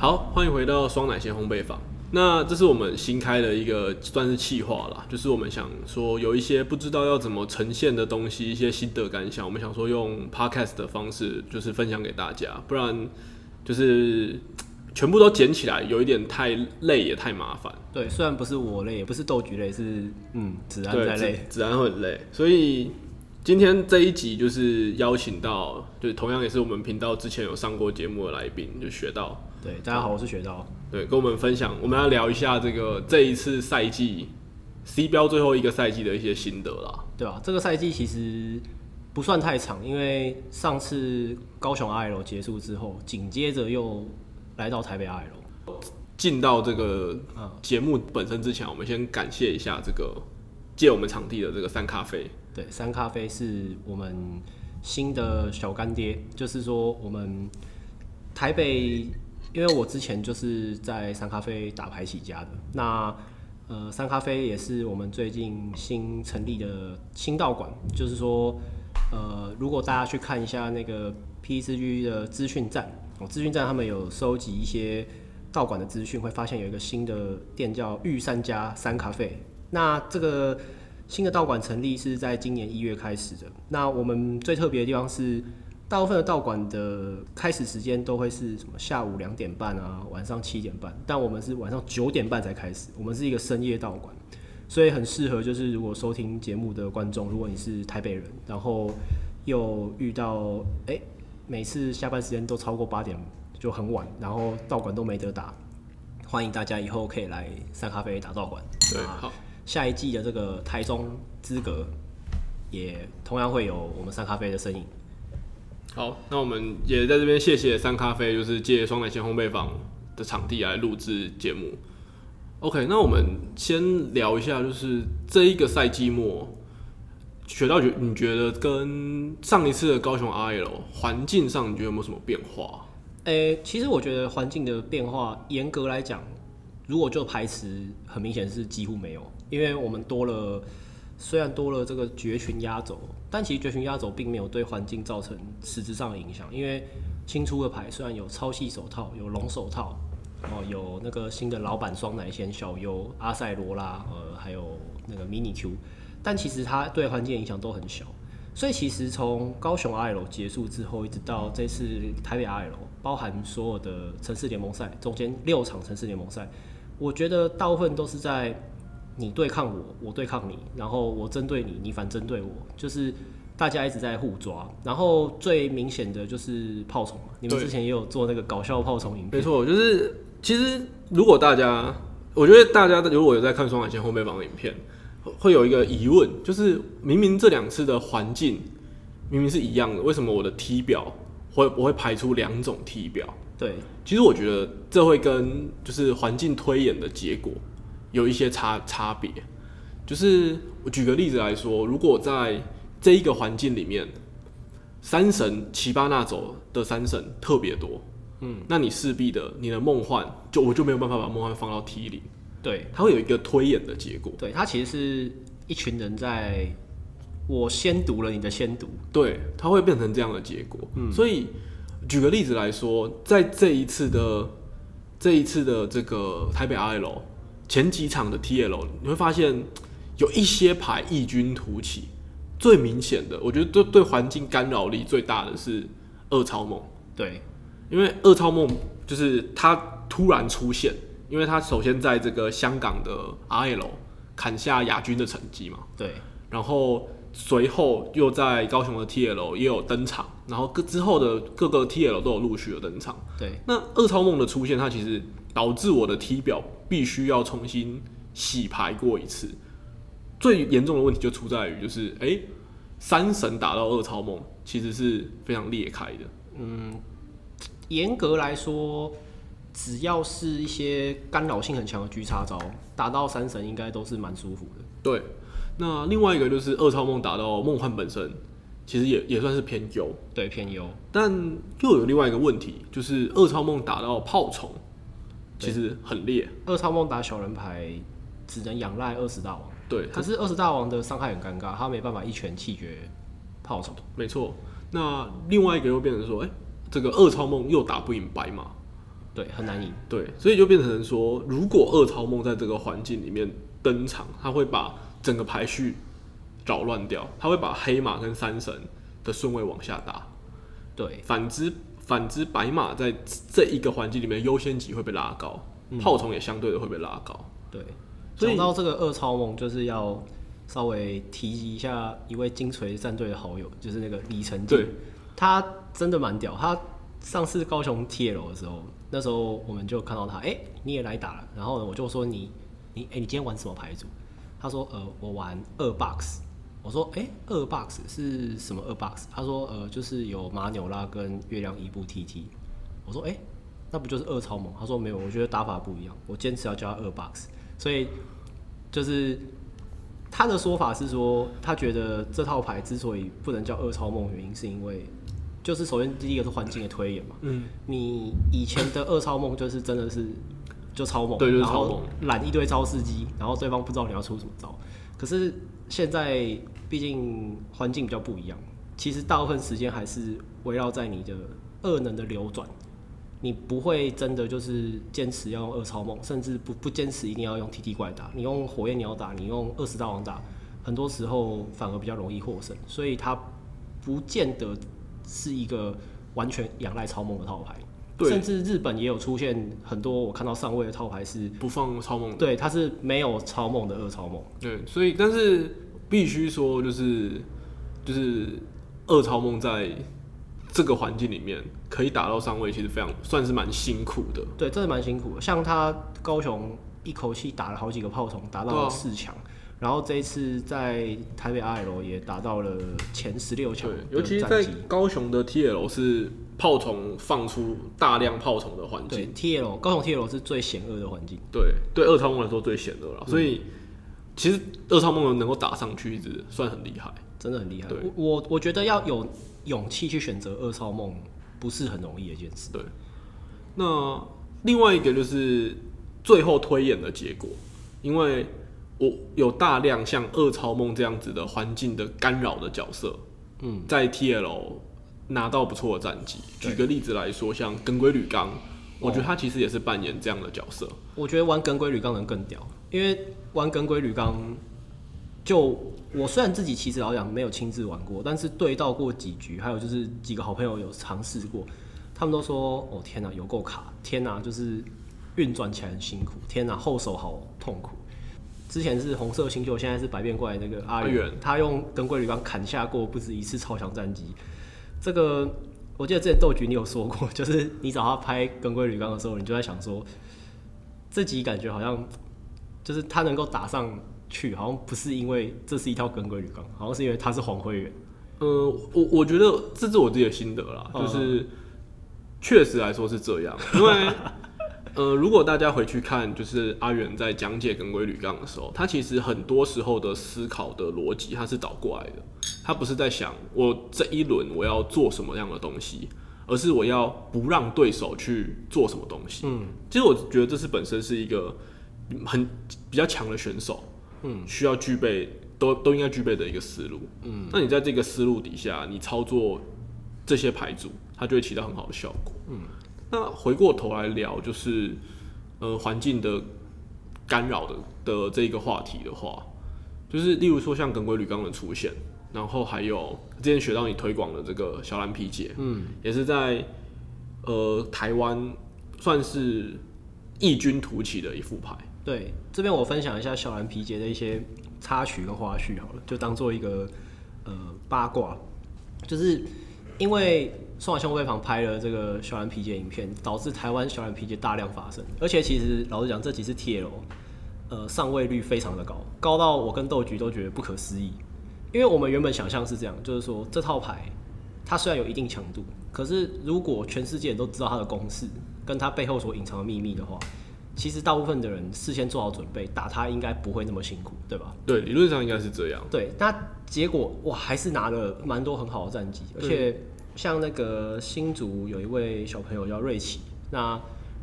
好，欢迎回到双奶鲜烘焙坊。那这是我们新开的一个算是企划啦，就是我们想说有一些不知道要怎么呈现的东西，一些心得感想，我们想说用 podcast 的方式就是分享给大家，不然就是全部都剪起来有一点太累也太麻烦。对，虽然不是我累，也不是豆菊累，是子安在累，子安会很累，所以。今天这一集就是邀请到，就是同样也是我们频道之前有上过节目的来宾，就学到。对，大家好，我是学到。对，跟我们分享，我们要聊一下这一次赛季 C 标最后一个赛季的一些心得啦。对啊，这个赛季其实不算太长，因为上次高雄 RL 结束之后，紧接着又来到台北 RL。进到这个节目本身之前，我们先感谢一下这个借我们场地的这个三咖啡。对，三咖啡是我们新的小干爹，就是说我们台北，因为我之前就是在三咖啡打牌起家的，那三咖啡也是我们最近新成立的新道馆，就是说如果大家去看一下那个 PCG 的资讯站，资讯站他们有收集一些道馆的资讯，会发现有一个新的店叫御三家三咖啡，那这个。新的道馆成立是在今年1月开始的。那我们最特别的地方是，大部分的道馆的开始时间都会是什么下午2点半啊，晚上7点半，但我们是晚上9点半才开始。我们是一个深夜道馆，所以很适合就是如果收听节目的观众，如果你是台北人，然后又遇到每次下班时间都超过8点就很晚，然后道馆都没得打，欢迎大家以后可以来三咖啡打道馆。对，好。下一季的这个台中资格，也同样会有我们三咖啡的身影。好，那我们也在这边谢谢三咖啡，就是借双奶鲜烘焙坊的场地来录制节目。OK， 那我们先聊一下，就是这一个赛季末，学到你觉得跟上一次的高雄 RL 环境上，你觉得有没有什么变化？其实我觉得环境的变化，严格来讲，如果就排斥，很明显是几乎没有。因为我们虽然多了这个绝群压轴，但其实绝群压轴并没有对环境造成实质上的影响。因为新出的牌虽然有超细手套、有龙手套，有那个新的老板双奶鲜、小优、阿塞罗拉，还有那个 mini Q， 但其实它对环境的影响都很小。所以其实从高雄 RL 结束之后，一直到这次台北 RL， 包含所有的城市联盟赛，中间6场城市联盟赛，我觉得大部分都是在。你对抗我，我对抗你，然后我针对你，你反针对我，就是大家一直在互抓。然后最明显的就是炮虫嘛，你们之前也有做那个搞笑炮虫影片。没错，就是其实如果大家，我觉得大家如果有在看双奶鲜烘焙坊的影片，会有一个疑问，就是明明这两次的环境明明是一样的，为什么我的 T 表我会排出2种 T 表？对，其实我觉得这会跟就是环境推演的结果。有一些差别，就是我举个例子来说，如果在这一个环境里面，三神奇巴纳走的三神特别多，那你势必的你的梦幻我就没有办法把梦幻放到 T0，对，它会有一个推演的结果，对，它其实是一群人在我先读了你的先读，对，它会变成这样的结果，所以举个例子来说，在这一次的这个台北 RL。前几场的 TL 你会发现有一些牌异军突起，最明显的我觉得对环境干扰力最大的是二超梦。对，因为二超梦就是他突然出现，因为他首先在这个香港的 RL 砍下亚军的成绩嘛。对，然后随后又在高雄的 TL 也有登场，然后之后的各个 TL 都有陆续的登场。对，那二超梦的出现，它其实导致我的 T 表必须要重新洗牌过一次。最严重的问题就出在于，就是三神打到二超梦，其实是非常裂开的。严格来说，只要是一些干扰性很强的狙杀招，打到三神应该都是蛮舒服的。对，那另外一个就是二超梦打到梦幻本身，其实也算是偏优。对，偏优。但又有另外一个问题，就是二超梦打到炮虫。其实很烈，二超梦打小人牌只能仰赖20大王。对，可是20大王的伤害很尴尬，他没办法一拳气绝炮手。没错，那另外一个又变成说，这个二超梦又打不赢白马。对，很难赢。对，所以就变成说，如果恶超梦在这个环境里面登场，他会把整个排序扰乱掉，他会把黑马跟三神的顺位往下打。对，反之白马在这一个环境里面优先级会被拉高，炮筒也相对的会被拉高。对，讲到这个恶超梦，就是要稍微提及一下一位金锤战队的好友，就是那个李成进，他真的蛮屌。他上次高雄 TL 的时候，那时候我们就看到他，你也来打了。然后呢我就说你今天玩什么牌组？他说我玩2box。我说2box 是什么2box？ 他说就是有马纽拉跟月亮伊布 TT。我说那不就是恶超梦？他说没有，我觉得打法不一样，我坚持要叫他2box。所以就是他的说法是说，他觉得这套牌之所以不能叫恶超梦，原因是因为就是首先第一个是环境的推演嘛，你以前的恶超梦就是真的是就超猛，对，就是超猛，揽一堆招式机，然后对方不知道你要出什么招。可是现在毕竟环境比较不一样，其实大部分时间还是围绕在你的恶能的流转，你不会真的就是坚持要用恶超梦，甚至不坚持一定要用 TT 怪打，你用火焰鸟打，你用20大王打，很多时候反而比较容易获胜，所以它不见得是一个完全仰赖超梦的套牌。甚至日本也有出现很多我看到上位的套牌是不放超梦的，对，它是没有超梦的恶超梦。对，所以但是必须说就是恶超梦在这个环境里面可以打到上位，其实非常算是蛮辛苦的。对，真的蛮辛苦的。像他高雄一口气打了好几个炮筒，打到了4强。然后这一次在台北 RL 也达到了前16强，尤其在高雄的 TL 是炮筒放出大量炮筒的环境，对 TL 高雄 TL 是最险恶的环境，对恶超梦来说最险恶了，所以其实恶超梦能够打上去一直算很厉害，真的很厉害。我觉得要有勇气去选择恶超梦不是很容易的一件事。对，那另外一个就是最后推演的结果，因为我有大量像恶超梦这样子的环境的干扰的角色，在 TL 拿到不错的战绩。举个例子来说，像耿鬼吕刚，我觉得他其实也是扮演这样的角色。我觉得玩耿鬼吕刚能更屌，因为玩耿鬼吕刚，就我虽然自己其实老讲没有亲自玩过，但是对到过几局，还有就是几个好朋友有尝试过，他们都说：“哦天哪，有够卡！天哪，就是运转起来很辛苦！天哪，后手好痛苦。”之前是红色星球，现在是百变怪那个阿元，他用耿鬼吕刚砍下过不止一次超强战绩。这个我记得之前斗局你有说过，就是你找他拍耿鬼吕刚的时候，你就在想说，这集感觉好像就是他能够打上去，好像不是因为这是一套耿鬼吕刚，好像是因为他是黄辉元。我觉得这是我自己的心得啦，就是确实来说是这样，因为。如果大家回去看，就是阿元在讲解耿鬼吕刚的时候，他其实很多时候的思考的逻辑，他是倒过来的。他不是在想我这一轮我要做什么样的东西，而是我要不让对手去做什么东西。其实我觉得这是本身是一个很比较强的选手，需要具备都应该具备的一个思路。那你在这个思路底下，你操作这些牌组，它就会起到很好的效果。那回过头来聊，就是环境的干扰的这一个话题的话，就是例如说像耿鬼吕刚的出现，然后还有之前学到你推广的这个小蓝皮姐，也是在台湾算是异军突起的一副牌。对，这边我分享一下小蓝皮姐的一些插曲跟花絮好了，就当做一个八卦，就是因为。双海兄妹房拍了这个小蓝皮姐影片，导致台湾小蓝皮姐大量发生。而且其实老实讲，这几次 TL， 上位率非常的高，高到我跟斗局都觉得不可思议。因为我们原本想象是这样，就是说这套牌它虽然有一定强度，可是如果全世界人都知道它的公式跟它背后所隐藏的秘密的话，其实大部分的人事先做好准备，打它应该不会那么辛苦，对吧？对，理论上应该是这样。对，那结果哇，还是拿了蛮多很好的战绩，而且。像那个新竹有一位小朋友叫瑞奇，那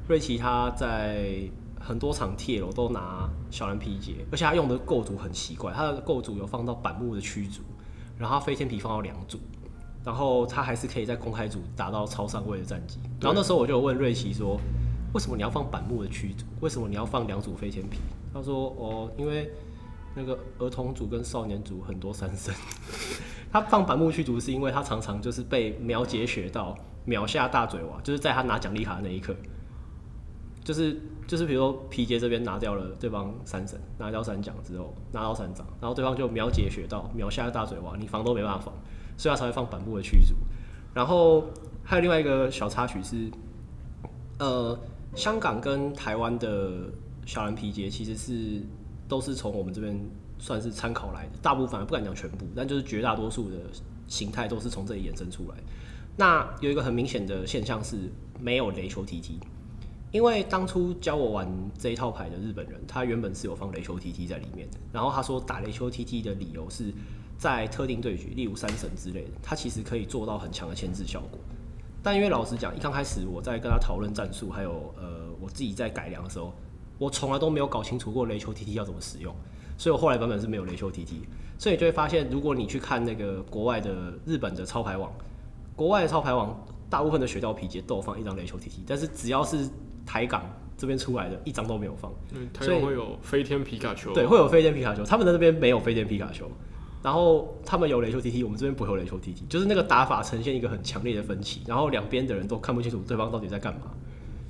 瑞奇他在很多场 TL 都拿小蓝皮节，而且他用的构筑很奇怪，他的构筑有放到板木的驱逐，然后他飞天皮放到2组，然后他还是可以在公开组达到超上位的战绩。然后那时候我就有问瑞奇说，为什么你要放板木的驱逐？为什么你要放两组飞天皮？他说哦，因为那个儿童组跟少年组很多三生。他放板木驱逐是因为他常常就是被苗姐学到秒下大嘴娃，就是在他拿奖励卡的那一刻，就是比如说皮杰这边拿掉了对方三神，拿掉三奖之后，拿到三张，然后对方就秒解学到秒下大嘴娃，你防都没办法防，所以他才会放板木的驱逐。然后还有另外一个小插曲是，香港跟台湾的小蓝皮杰其实是都是从我们这边算是参考来的，大部分不敢讲全部，但就是绝大多数的形态都是从这里衍生出来。那有一个很明显的现象是没有雷球 TT， 因为当初教我玩这一套牌的日本人，他原本是有放雷球 TT 在里面的，然后他说打雷球 TT 的理由是在特定对局，例如三神之类的，他其实可以做到很强的牵制效果。但因为老实讲，一刚开始我在跟他讨论战术，还有我自己在改良的时候，我从来都没有搞清楚过雷球 TT 要怎么使用，所以我后来版本是没有雷球 TT， 所以你就会发现，如果你去看那个国外的日本的超牌网。国外的超牌网大部分的雪道皮杰都有放一张雷球 TT， 但是只要是台港这边出来的，一张都没有放。嗯，台港会有飞天皮卡丘。对，会有飞天皮卡丘，他们在那边没有飞天皮卡丘，然后他们有雷球 TT， 我们这边不会有雷球 TT， 就是那个打法呈现一个很强烈的分歧，然后两边的人都看不清楚对方到底在干嘛，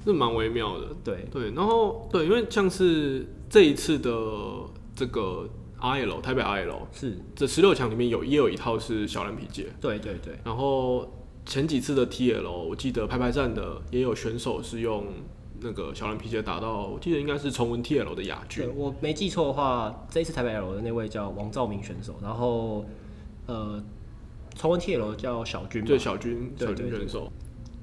是蛮微妙的。对对，然后对，因为像是这一次的这个。RL 台北 RL 是这16强里面也有一套是小蓝皮杰，对对对。然后前几次的 TL 我记得拍拍站的也有选手是用那个小蓝皮杰打到，我记得应该是重文 TL 的亚军。我没记错的话，这一次台北 RL 的那位叫王兆明选手，然后重文 TL 叫小军嘛，对小军选手。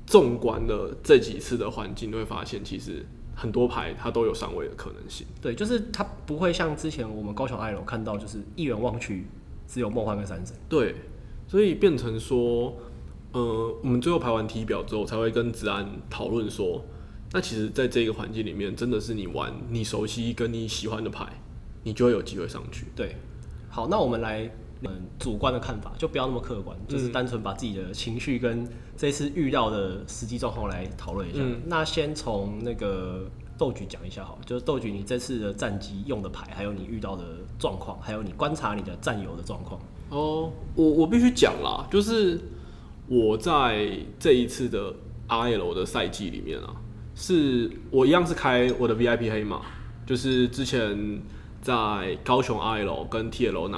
纵观了这几次的环境，你会发现其实。很多牌它都有上位的可能性，对，就是它不会像之前我们高雄爱楼看到，就是一眼望去只有梦幻跟三神，对，所以变成说，我们最后排完体表之后才会跟子安讨论说，那其实在这个环境里面，真的是你玩你熟悉跟你喜欢的牌，你就会有机会上去。对，好，那我们来。主观的看法就不要那么客观，就是单纯把自己的情绪跟这次遇到的实际状况来讨论一下。那先从那个豆菊讲一下好了，就是豆菊你这次的战绩用的牌，还有你遇到的状况，还有你观察你的战友的状况。哦，我必须讲啦，就是我在这一次的 RL 的赛季里面啊，是我一样是开我的 VIP 黑马，就是之前在高雄 RL 跟 TL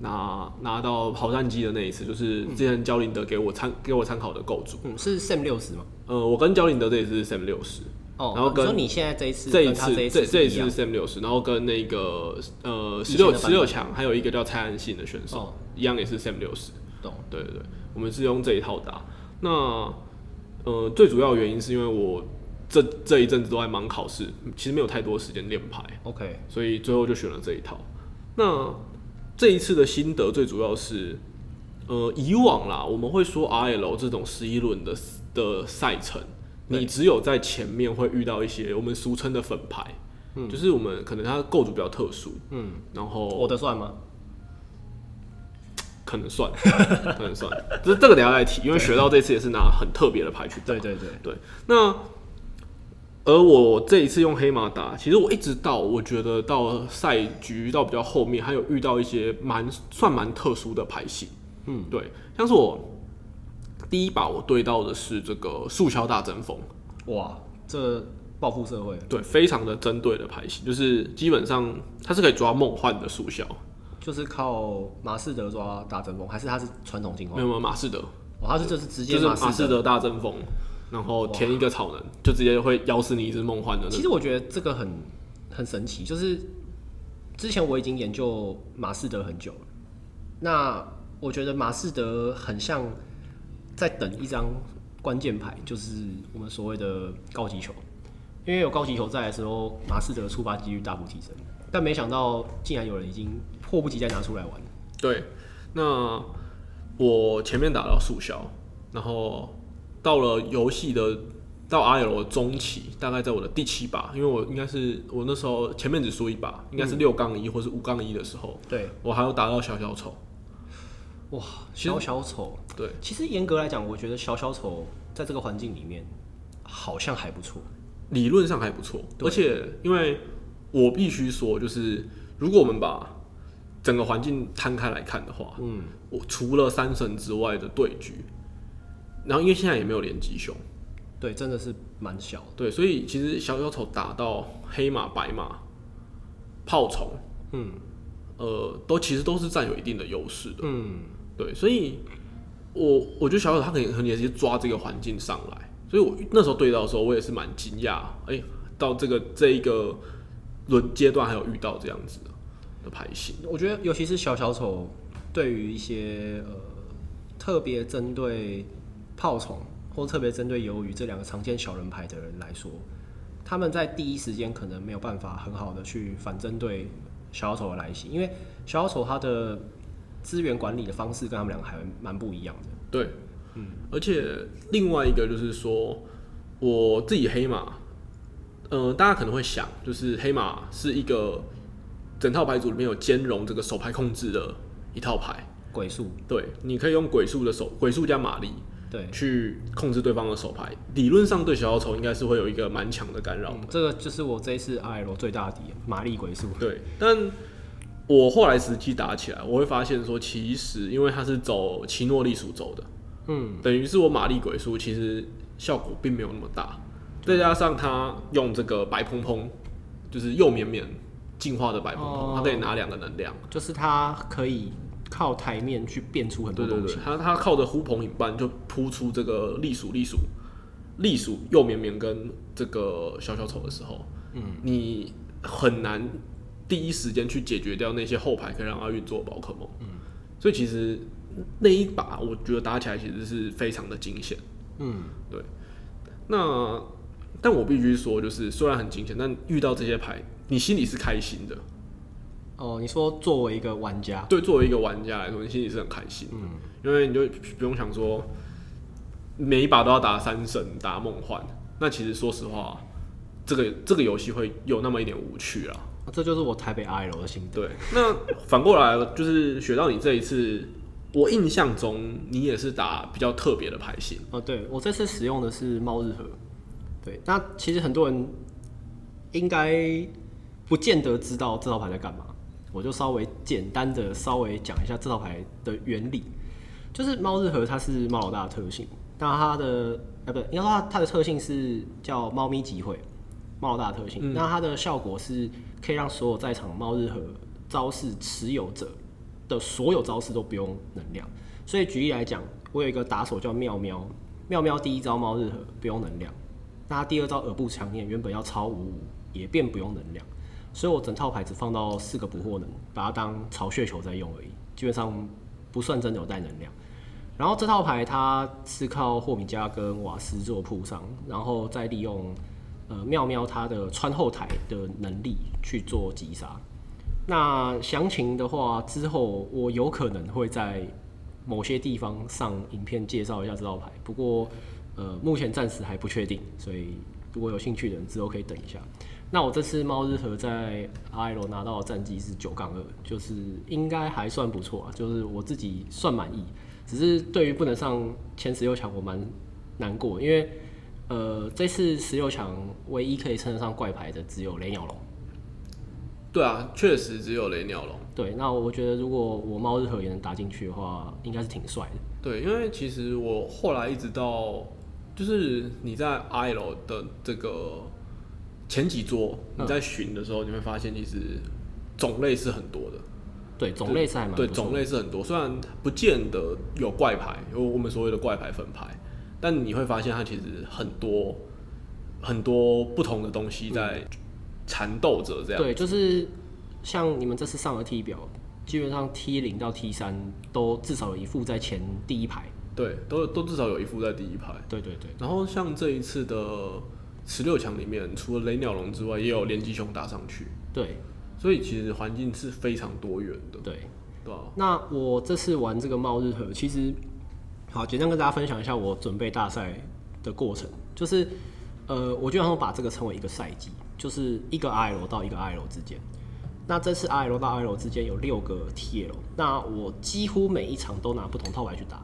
拿到好战绩的那一次，就是之前焦林德给我参考的构筑，是 Sam60 吗？我跟焦林德这一次是 Sam60，哦，然后跟你现在这一次是 Sam60， 然后跟那个16强还有一个叫蔡安信的选手，哦，一样也是 Sam60，懂？对对对，我们是用这一套打。那最主要的原因是因为我这一阵子都在忙考试，其实没有太多时间练牌 ，OK， 所以最后就选了这一套。那这一次的心得最主要是，以往啦，我们会说 RL 这种11轮的赛程，你只有在前面会遇到一些我们俗称的粉牌，就是我们可能它的构筑比较特殊，然后我的算吗？可能算，这个等一下来提，因为学到这次也是拿很特别的牌去打，对。那而我这一次用黑马打，其实我一直到我觉得到赛局到比较后面，还有遇到一些蛮特殊的牌型，对，像是我第一把我对到的是这个速效大争锋，哇，这报复社会，对，非常的针对的牌型，就是基本上它是可以抓梦幻的速效，就是靠马士德抓大争锋，还是它是传统进化？没有马士德，它是就是直接马士德大争锋。然后填一个草能，就直接会咬死你一只梦幻的。其实我觉得这个很神奇，就是之前我已经研究马士德很久了。那我觉得马士德很像在等一张关键牌，就是我们所谓的高级球。因为有高级球在的时候，马士德的触发几率大幅提升。但没想到竟然有人已经迫不及待拿出来玩。对，那我前面打到速效，然后。到了游戏的到 RL 的中期，大概在我的第7把，因为我应该是我那时候前面只输一把，应该是6-1或是5-1的时候，对，我还有打到小小丑，哇，小小丑，对，其实严格来讲，我觉得小小丑在这个环境里面好像还不错，理论上还不错。而且因为我必须说，就是如果我们把整个环境摊开来看的话，嗯，我除了三神之外的对局，然后因为现在也没有连击熊，对，真的是蛮小的。对，所以其实小小丑打到黑马、白马、炮虫，嗯，都其实都是占有一定的优势的，嗯，对，所以我觉得小小丑他可能也是抓这个环境上来，所以我那时候对到的时候，我也是蛮惊讶，哎，到这一个轮阶段还有遇到这样子的牌型。我觉得尤其是小小丑对于一些特别针对炮虫或特别针对鱿鱼这两个常见小人牌的人来说，他们在第一时间可能没有办法很好的去反针对小小丑的来袭，因为小小丑他的资源管理的方式跟他们两个还蛮不一样的。对，嗯，而且另外一个就是说，我自己黑马，大家可能会想，就是黑马是一个整套牌组里面有兼容这个手牌控制的一套牌，鬼术。对，你可以用鬼术加马力，对，去控制对方的手牌。理论上对小小丑应该是会有一个蛮强的干扰的，这个就是我这一次 RL 最大的敌马力鬼术。对，但我后来实际打起来，我会发现说，其实因为它是走奇诺利鼠走的，嗯，等于是我马力鬼术其实效果并没有那么大。再加上他用这个白蓬蓬，就是幼绵绵进化的白蓬蓬，他可以拿两个能量，就是他可以靠台面去变出很多东西。对对对，他靠着呼朋引伴就扑出这个栗鼠幼绵绵跟这个小小丑的时候，嗯，你很难第一时间去解决掉那些后排可以让他运作宝可梦，嗯，所以其实那一把我觉得打起来其实是非常的惊险，嗯，对，那。但我必须说，就是虽然很惊险，但遇到这些牌，你心里是开心的。哦，你说作为一个玩家，对，作为一个玩家来说，你心里是很开心的，嗯，因为你就不用想说每一把都要打三神、打梦幻。那其实说实话，这个游戏会有那么一点无趣啦。啊，这就是我台北 RL 的心得。对，那反过来就是学到你这一次，我印象中你也是打比较特别的牌型。哦，对，我这次使用的是猫日和。对，那其实很多人应该不见得知道这套牌在干嘛，我就简单的讲一下这套牌的原理。就是猫日和它是猫老大的特性，那它的应该说它的特性是叫猫咪集会，猫老大的特性，嗯。那它的效果是可以让所有在场猫日和招式持有者的所有招式都不用能量。所以举例来讲，我有一个打手叫妙喵，妙喵第一招猫日和不用能量。那他第二招耳部强念原本要超5/5，也变不用能量，所以我整套牌只放到4个捕获能，把它当巢穴球在用而已，基本上不算真的有带能量。然后这套牌它是靠霍米加跟瓦斯做铺上，然后再利用妙喵它的穿后台的能力去做击杀。那详情的话，之后我有可能会在某些地方上影片介绍一下这套牌，不过。目前暂时还不确定，所以如果有兴趣的人之后可以等一下。那我这次猫日和在 RL 拿到的战绩是9-2，就是应该还算不错啊，就是我自己算满意。只是对于不能上前16强，我蛮难过，因为这次16强唯一可以称得上怪牌的只有雷鸟龙。对啊，确实只有雷鸟龙。对，那我觉得如果我猫日和也能打进去的话，应该是挺帅的。对，因为其实我后来一直到。就是你在 RL 的这个前几桌，你在巡的时候，你会发现其实种类是很多的。对，种类是还蛮多。对，种类是很多，虽然不见得有怪牌，有我们所谓的怪牌分牌，但你会发现它其实很多很多不同的东西在缠斗着这样。对，就是像你们这次上的 T 表，基本上 T0 到 T3 都至少有一副在前第一排。对，都至少有一副在第一排。对对对。然后像这一次的16强里面，除了雷鸟龙之外，也有连击熊打上去。对。所以其实环境是非常多元的。对。对啊。那我这次玩这个猫日和，其实好简单跟大家分享一下我准备大赛的过程。就是我就想把这个称为一个赛季，就是一个 RL 到一个 RL 之间。那这次 RL 到 RL 之间有6个 TL， 那我几乎每一场都拿不同套牌去打。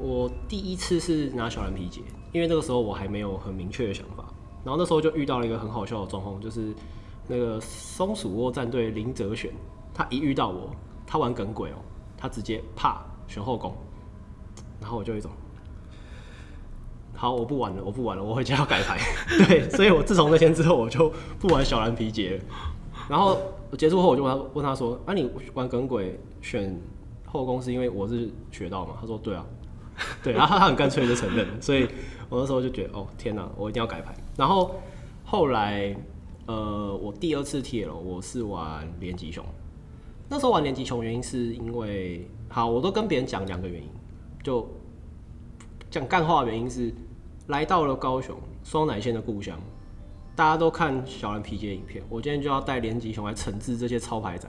我第一次是拿小蓝皮杰，因为那个时候我还没有很明确的想法，然后那时候就遇到了一个很好笑的状况，就是那个松鼠窝战队林哲璇，他一遇到我，他玩耿鬼哦，他直接啪选后攻，然后我就一种，好，我不玩了，我不玩了，我回家要改牌。对，所以我自从那天之后，我就不玩小蓝皮杰了。然后结束后，我就问他说：“啊，你玩耿鬼选后宫是因为我是学到嘛？”他说：“对啊。”对，然后他很干脆就承认了。所以我那时候就觉得，哦，天哪，我一定要改牌。然后后来，我第二次 TL 我是玩连击熊。那时候玩连击熊原因是因为，好，我都跟别人讲两个原因，就讲干话的原因是，来到了高雄双奶线的故乡。大家都看小蓝皮杰影片，我今天就要带连击熊来惩治这些超牌仔。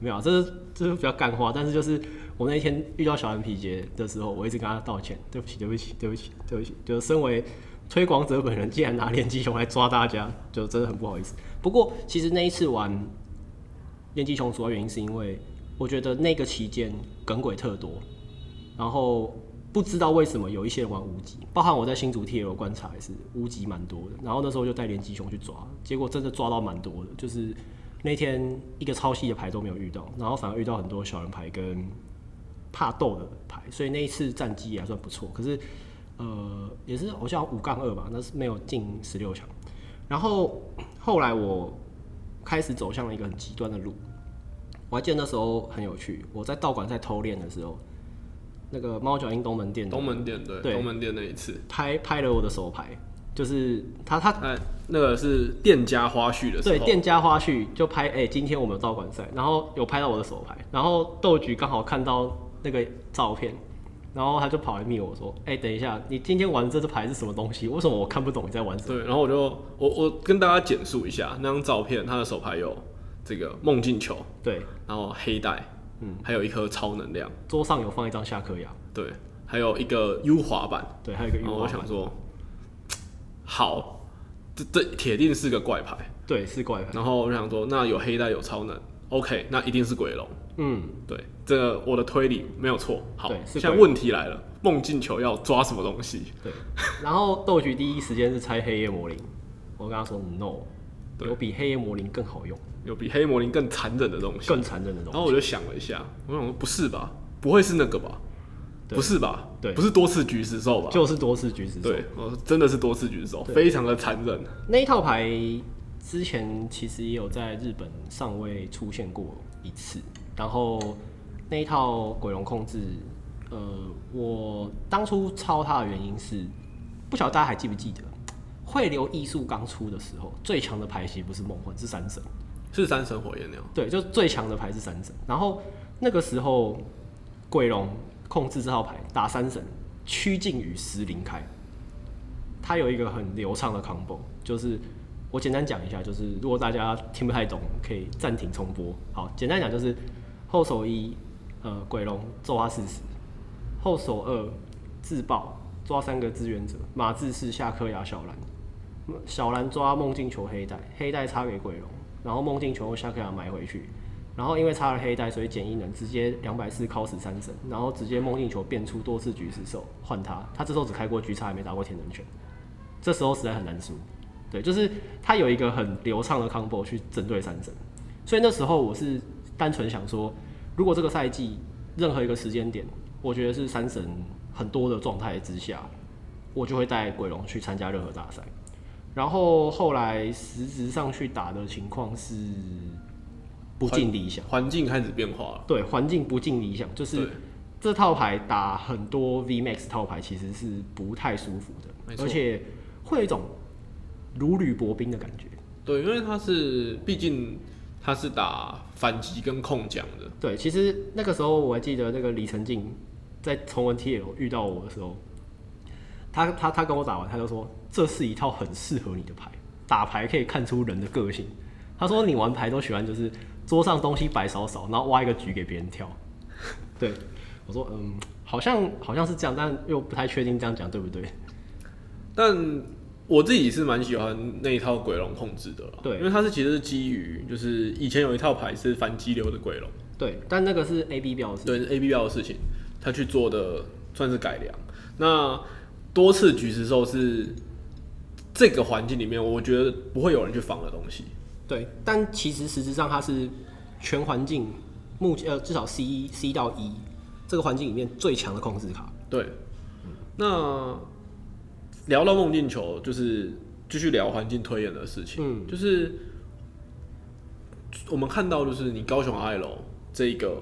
没有，这是比较干话，但是就是我那天遇到小蓝皮杰的时候，我一直跟他道歉，对不起，对不起，对不起，对不起。就是身为推广者本人，竟然拿连击熊来抓大家，就真的很不好意思。不过其实那一次玩连击熊主要原因是因为我觉得那个期间耿鬼特多，然后不知道为什么有一些人玩无极，包含我在新竹 TL 观察也是无极蛮多的。然后那时候就带连击熊去抓，结果真的抓到蛮多的。就是那天一个超细的牌都没有遇到，然后反而遇到很多小人牌跟怕斗的牌，所以那一次战绩也还算不错。可是也是好像5-2吧，那是没有进16强。然后后来我开始走向了一个很极端的路。我还记得那时候很有趣，我在道馆在偷练的时候。那个猫脚印东门店对东门店那一次拍了我的手牌，就是他那个是店家花絮的时候，对店家花絮就拍今天我们有道馆赛，然后有拍到我的手牌，然后豆局刚好看到那个照片，然后他就跑来密我说等一下，你今天玩这支牌是什么东西？为什么我看不懂你在玩什么？对，然后我跟大家简述一下那张照片，他的手牌有这个梦境球，对，然后黑带。还有一颗超能量，桌上有放一张下课牙，对，还有一个 U 滑板，对，还有一个 U 滑板。我想说，好，这铁定是个怪牌，对，是怪牌。然后我想说，那有黑带有超能 ，OK， 那一定是鬼龙，对，这个我的推理没有错。好，现在问题来了，梦境球要抓什么东西？对，然后斗局第一时间是猜黑夜魔灵，我跟他说 no， 有比黑夜魔灵更好用。有比黑魔灵更残忍的东西，然后我就想了一下，我想说不是吧，不会是那个吧？不是吧？对，不是多次局石兽吧？就是多次局石兽。对，真的是多次局石兽，非常的残忍。那一套牌之前其实也有在日本尚未出现过一次，然后那一套鬼龙控制，我当初抄它的原因是，不晓得大家还记不记得，汇流艺术刚出的时候，最强的牌型不是梦魂，是三神。是三神火焰鸟，对，就最强的牌是三神。然后那个时候，鬼龙控制这套牌打三神，趋近于石林开。它有一个很流畅的 combo， 就是我简单讲一下，就是如果大家听不太懂，可以暂停重播。好，简单讲就是后手一，鬼龙咒他40；后手二，自爆抓3个支援者，马自是下颗牙小蓝，小蓝抓梦境球黑带，黑带插给鬼龙。然后梦境球下克亚买回去，然后因为插了黑带，所以减1能，直接240靠死三神，然后直接梦境球变出多次局石兽换他，他这时候只开过局差，还没打过天能拳，这时候实在很难输。对，就是他有一个很流畅的 combo 去针对三神，所以那时候我是单纯想说，如果这个赛季任何一个时间点，我觉得是三神很多的状态之下，我就会带鬼龙去参加任何大赛。然后后来实质上去打的情况是不尽理想，环境开始变化了。对，环境不尽理想，就是这套牌打很多 VMAX 套牌其实是不太舒服的，而且会有一种如履薄冰的感觉。对，因为毕竟它是打反击跟控奖的。对，其实那个时候我还记得那个李成敬在重文 TL 遇到我的时候。他跟我打完，他就说这是一套很适合你的牌，打牌可以看出人的个性。他说你玩牌都喜欢就是桌上东西摆少少，然后挖一个局给别人跳。对，我说好像是这样，但又不太确定这样讲对不对。但我自己是蛮喜欢那一套鬼龙控制的啦，对，因为它是其实是基于就是以前有一套牌是反激流的鬼龙，对，但那个是 AB 标的事情，对 AB 标的事情，他去做的算是改良。那多次局石兽是这个环境里面，我觉得不会有人去防的东西。对，但其实实质上它是全环境目前至少 C 到 E 这个环境里面最强的控制卡。对，那聊到梦境球，就是继续聊环境推演的事情。嗯，就是我们看到，就是你高雄 ILO 这一个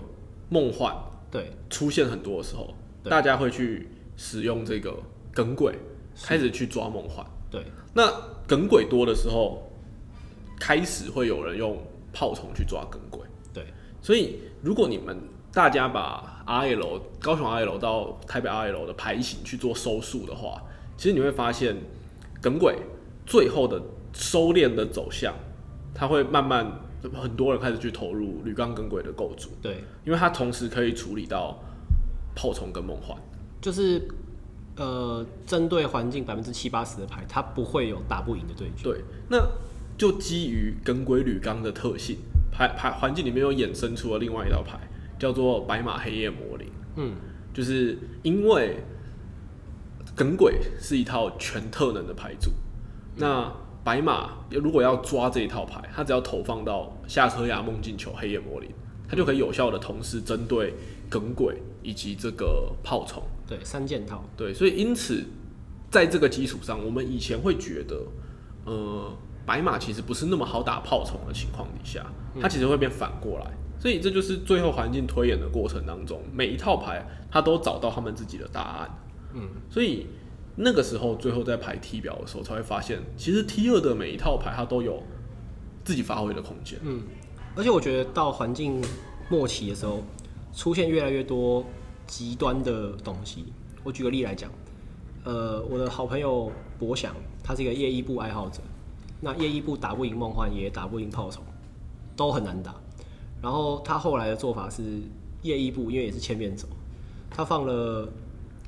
梦幻对出现很多的时候，大家会去使用这个耿鬼，开始去抓梦幻。对，那耿鬼多的时候，开始会有人用炮虫去抓耿鬼。对，所以如果你们大家把 RL 高雄 RL 到台北 RL 的牌型去做收束的话，其实你会发现耿鬼最后的收敛的走向，它会慢慢很多人开始去投入铝钢耿鬼的构筑。对，因为它同时可以处理到炮虫跟梦幻，就是。针对环境70-80%的牌，它不会有打不赢的对决。对，那就基于耿鬼铝钢的特性，环境里面又衍生出了另外一道牌，叫做白马黑夜魔灵。嗯，就是因为耿鬼是一套全特能的牌组，那白马如果要抓这一套牌，它只要投放到下车牙梦境球黑夜魔灵，它就可以有效的同时针对耿鬼以及这个炮虫。对，三件套。对，所以因此，在这个基础上，我们以前会觉得，白马其实不是那么好打炮虫的情况底下，它其实会变反过来。所以这就是最后环境推演的过程当中，每一套牌它都找到他们自己的答案。嗯，所以那个时候最后在排 T 表的时候，才会发现，其实 T2 的每一套牌它都有自己发挥的空间。嗯，而且我觉得到环境末期的时候，出现越来越多极端的东西。我举个例来讲，我的好朋友博翔，他是一个夜一步爱好者。那夜一步打不赢梦幻，也打不赢炮虫，都很难打。然后他后来的做法是，夜一步因为也是千面走，他放了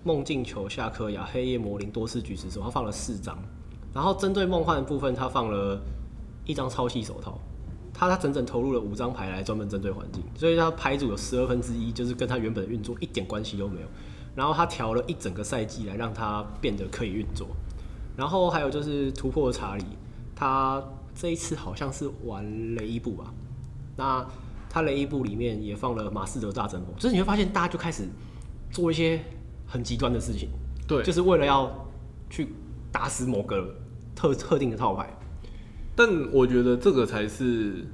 梦境球、下颗牙、黑夜魔灵、多次局势手，他放了4张。然后针对梦幻的部分，他放了1张超细手套。他整整投入了5张牌来专门针对环境，所以他牌组有1/12，就是跟他原本的运作一点关系都没有。然后他调了一整个赛季来让他变得可以运作。然后还有就是突破的查理，他这一次好像是玩雷伊布吧？那他雷伊布里面也放了马士德大阵风，就是你会发现大家就开始做一些很极端的事情，对，就是为了要去打死某个特定的套牌。但我觉得这个才是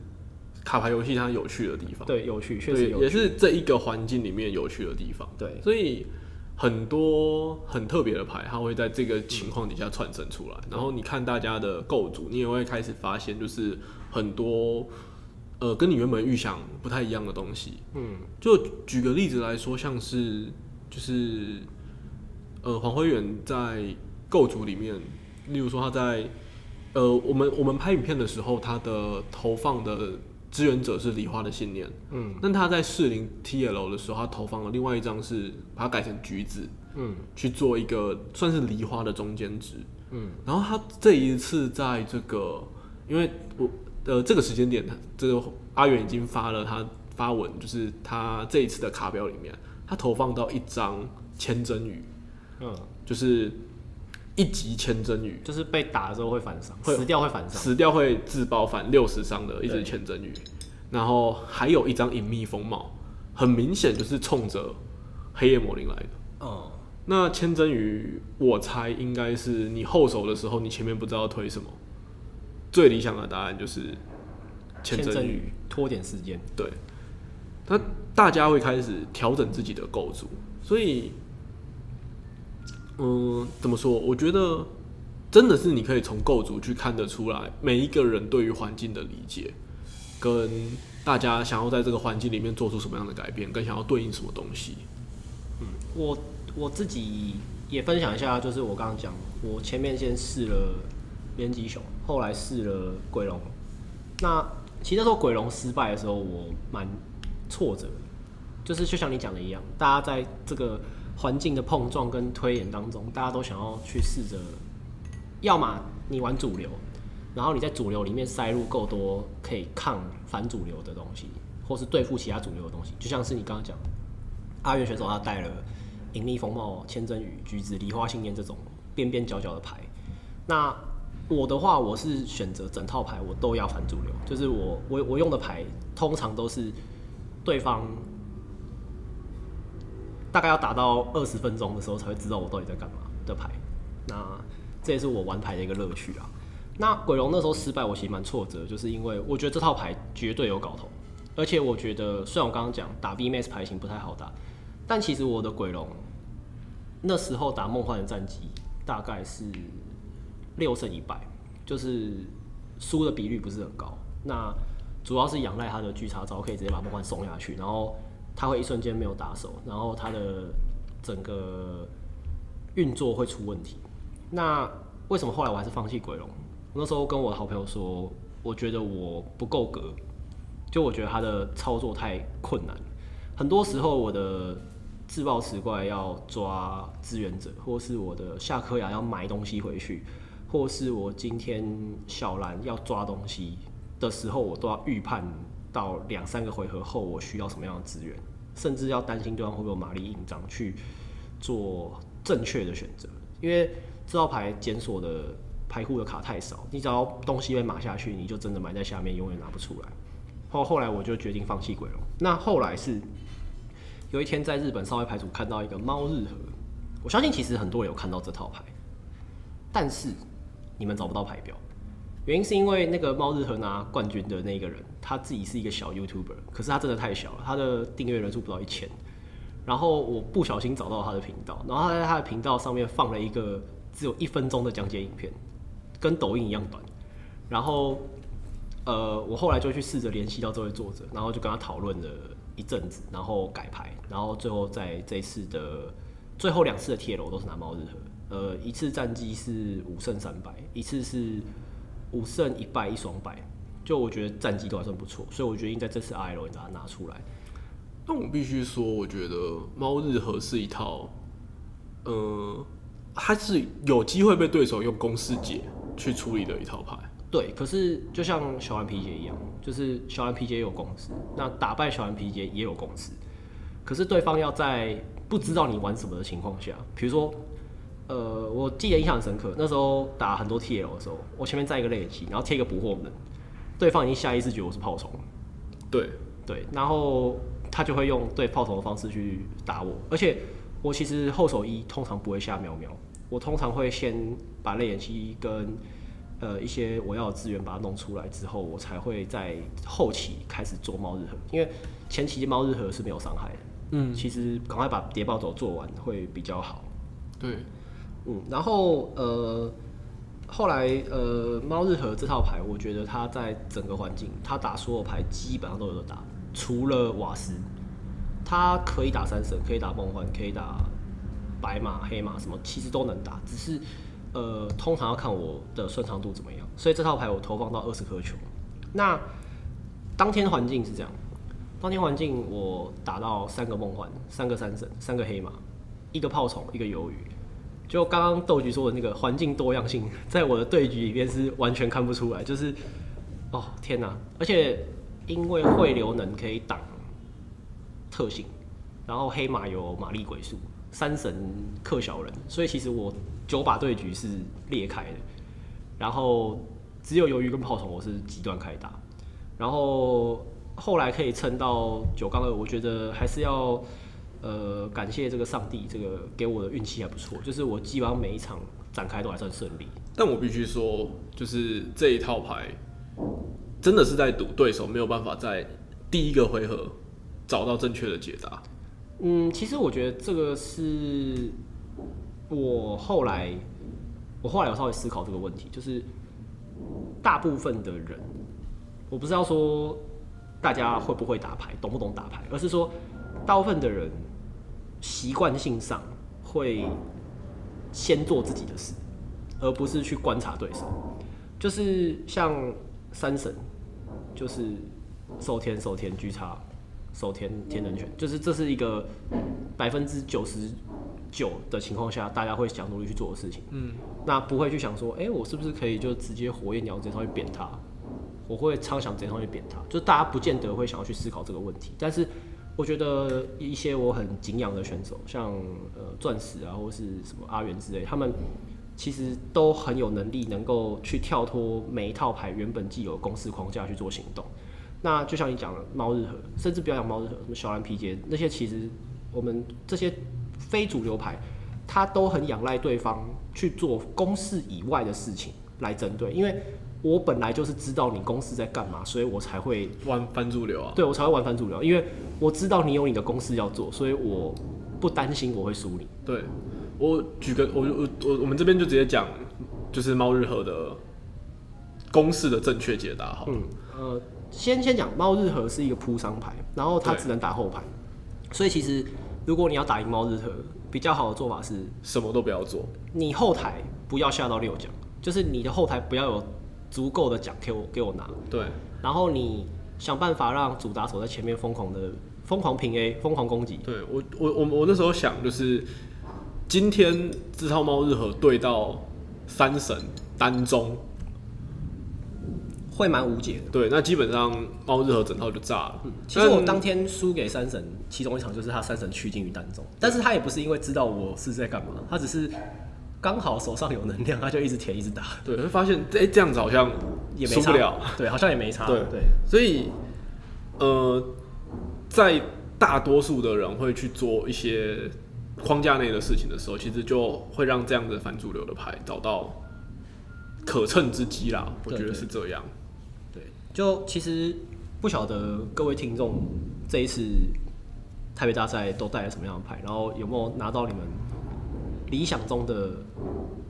卡牌游戏它有趣的地方，对，有趣，确实有趣，也是这一个环境里面有趣的地方，对，所以很多很特别的牌，它会在这个情况底下串生出来。然后你看大家的构筑，你也会开始发现，就是很多跟你原本预想不太一样的东西。嗯，就举个例子来说，像是就是黄辉远在构筑里面，例如说他在。我们拍影片的时候，他的投放的支援者是梨花的信念，嗯，但他在40TL 的时候，他投放了另外一张是把它改成橘子，嗯，去做一个算是梨花的中间值，嗯，然后他这一次在这个，因为我这个时间点，这个阿元已经发了他发文，就是他这一次的卡表里面，他投放到1张千真鱼，嗯，就是。一级千真鱼，就是被打的时候会反伤，死掉会反伤，死掉会自爆反60伤的一只千真鱼，然后还有1张隐秘风帽，很明显就是冲着黑夜魔灵来的。哦，那千真鱼我猜应该是你后手的时候，你前面不知道推什么，最理想的答案就是千真鱼拖点时间。对，那大家会开始调整自己的构筑，所以。怎么说？我觉得真的是你可以从构筑去看得出来，每一个人对于环境的理解，跟大家想要在这个环境里面做出什么样的改变，跟想要对应什么东西。嗯，我自己也分享一下，就是我刚刚讲，我前面先试了连击熊，后来试了鬼龙。那其实那时候鬼龙失败的时候，我蛮挫折的，就是就像你讲的一样，大家在这个。环境的碰撞跟推演当中，大家都想要去试着，要么你玩主流，然后你在主流里面塞入够多可以抗反主流的东西，或是对付其他主流的东西。就像是你刚刚讲，阿元选手他带了隐秘风帽、千真鱼、橘子、梨花信念这种边边角角的牌，那我的话，我是选择整套牌我都要反主流，就是我用的牌通常都是对方大概要打到20分钟的时候才会知道我到底在干嘛的牌。那这也是我玩牌的一个乐趣啊。那鬼龙那时候失败，我其实蛮挫折，就是因为我觉得这套牌绝对有搞头，而且我觉得虽然我刚刚讲打 VMAX 牌型不太好打，但其实我的鬼龙那时候打梦幻的战绩大概是6胜1败，就是输的比率不是很高。那主要是仰赖他的巨叉招，可以直接把梦幻送下去，然后他会一瞬间没有打手，然后他的整个运作会出问题。那为什么后来我还是放弃鬼龙？我那时候跟我的好朋友说，我觉得我不够格，就我觉得他的操作太困难。很多时候我的自爆磁怪要抓支援者，或是我的下颗牙要埋东西回去，或是我今天小蓝要抓东西的时候，我都要预判到2-3个回合后我需要什么样的资源，甚至要担心对方会不会有马力印章去做正确的选择。因为这套牌检索的牌库的卡太少，你只要东西被码下去，你就真的埋在下面，永远拿不出来。后来我就决定放弃鬼龙。那后来是有一天在日本少尉牌组看到一个猫日和，我相信其实很多人有看到这套牌，但是你们找不到牌表，原因是因为那个猫日和拿冠军的那个人，他自己是一个小 YouTuber， 可是他真的太小了，他的订阅人数不到1000。然后我不小心找到他的频道，然后他在他的频道上面放了一个只有1分钟的讲解影片，跟抖音一样短。然后我后来就去试着联系到这位作者，然后就跟他讨论了一阵子，然后改牌，然后最后在这一次的最后2次的TLO都是拿猫日和，一次战绩是5胜3败，一次是5胜1败1双败，就我觉得战绩都还算不错，所以我决定在这次 RL 把它拿出来。那我必须说，我觉得猫日和是一套，它是有机会被对手用公式解去处理的一套牌。对，可是就像小蓝皮杰一样，就是小蓝皮杰也有公式，那打败小蓝皮杰也有公式，可是对方要在不知道你玩什么的情况下，比如说，我记得印象很深刻，那时候打很多 TL 的时候，我前面站一个类器，然后贴一个捕获门，对方已经下意识觉得我是炮虫，对，然后他就会用对炮虫的方式去打我，而且我其实后手一通常不会下喵喵，我通常会先把类眼器跟一些我要的资源把它弄出来之后，我才会在后期开始做猫日和，因为前期猫日和是没有伤害的。其实赶快把谍报走做完会比较好。对，然后后来猫日和这套牌，我觉得它在整个环境，它打所有牌基本上都有打，除了瓦斯，它可以打三神，可以打梦幻，可以打白马、黑马什么，其实都能打，只是。通常要看我的顺畅度怎么样，所以这套牌我投放到20颗球。那当天环境是这样，当天环境我打到3个梦幻、3个三神、3个黑马、1个炮虫、1个鱿鱼。就刚刚斗局说的那个环境多样性，在我的对局里面是完全看不出来，就是哦天哪！而且因为汇流能可以挡特性，然后黑马有马力鬼术。三神克小人，所以其实我9把对局是裂开的，然后只有鱿鱼跟炮筒我是极端开打，然后后来可以撑到9杠2，我觉得还是要感谢这个上帝，这个给我的运气还不错，就是我基本上每一场展开都还算顺利。但我必须说，就是这一套牌真的是在赌对手没有办法在第一个回合找到正确的解答。其实我觉得这个是我后来有稍微思考这个问题，就是大部分的人，我不是要说大家会不会打牌、懂不懂打牌，而是说大部分的人习惯性上会先做自己的事，而不是去观察对手。就是像三神，就是受天巨叉。手天人拳，就是这是一个99%的情况下，大家会想努力去做的事情。那不会去想说，我是不是可以就直接火焰鸟直接上去扁他？我会常想直接上去扁他，就大家不见得会想要去思考这个问题。但是我觉得一些我很敬仰的选手，像钻石啊，或是什么阿元之类，他们其实都很有能力能够去跳脱每一套牌原本既有的公式框架去做行动。那就像你讲的猫日和，甚至不要讲猫日和，什么小蓝皮杰那些，其实我们这些非主流牌，它都很仰赖对方去做公式以外的事情来针对，因为我本来就是知道你公式在干嘛，所以我才会玩反主流啊。对，我才会玩反主流，因为我知道你有你的公式要做，所以我不担心我会输你。对，我举个我们这边就直接讲，就是猫日和的公式的正确解答好了。先讲猫日和是一个扑伤牌，然后它只能打后排，所以其实如果你要打赢猫日和，比较好的做法是什么都不要做，你后台不要下到六奖，就是你的后台不要有足够的奖给我拿。对，然后你想办法让主打手在前面疯狂平 A， 疯狂攻击。对，我那时候想就是，今天这套猫日和对到三神单中，会蛮无解的。对，那基本上猫日和整套就炸了。其实我当天输给三神，其中一场就是他三神趋近于单中，但是他也不是因为知道我是在干嘛，他只是刚好手上有能量，他就一直舔一直打。对，会发现这样子好像也输不了，对，好像也没差。对对，所以在大多数的人会去做一些框架内的事情的时候，其实就会让这样的反主流的牌找到可乘之机啦。我觉得是这样。对，就其实不晓得各位听众这一次台北大赛都带了什么样的牌，然后有没有拿到你们理想中的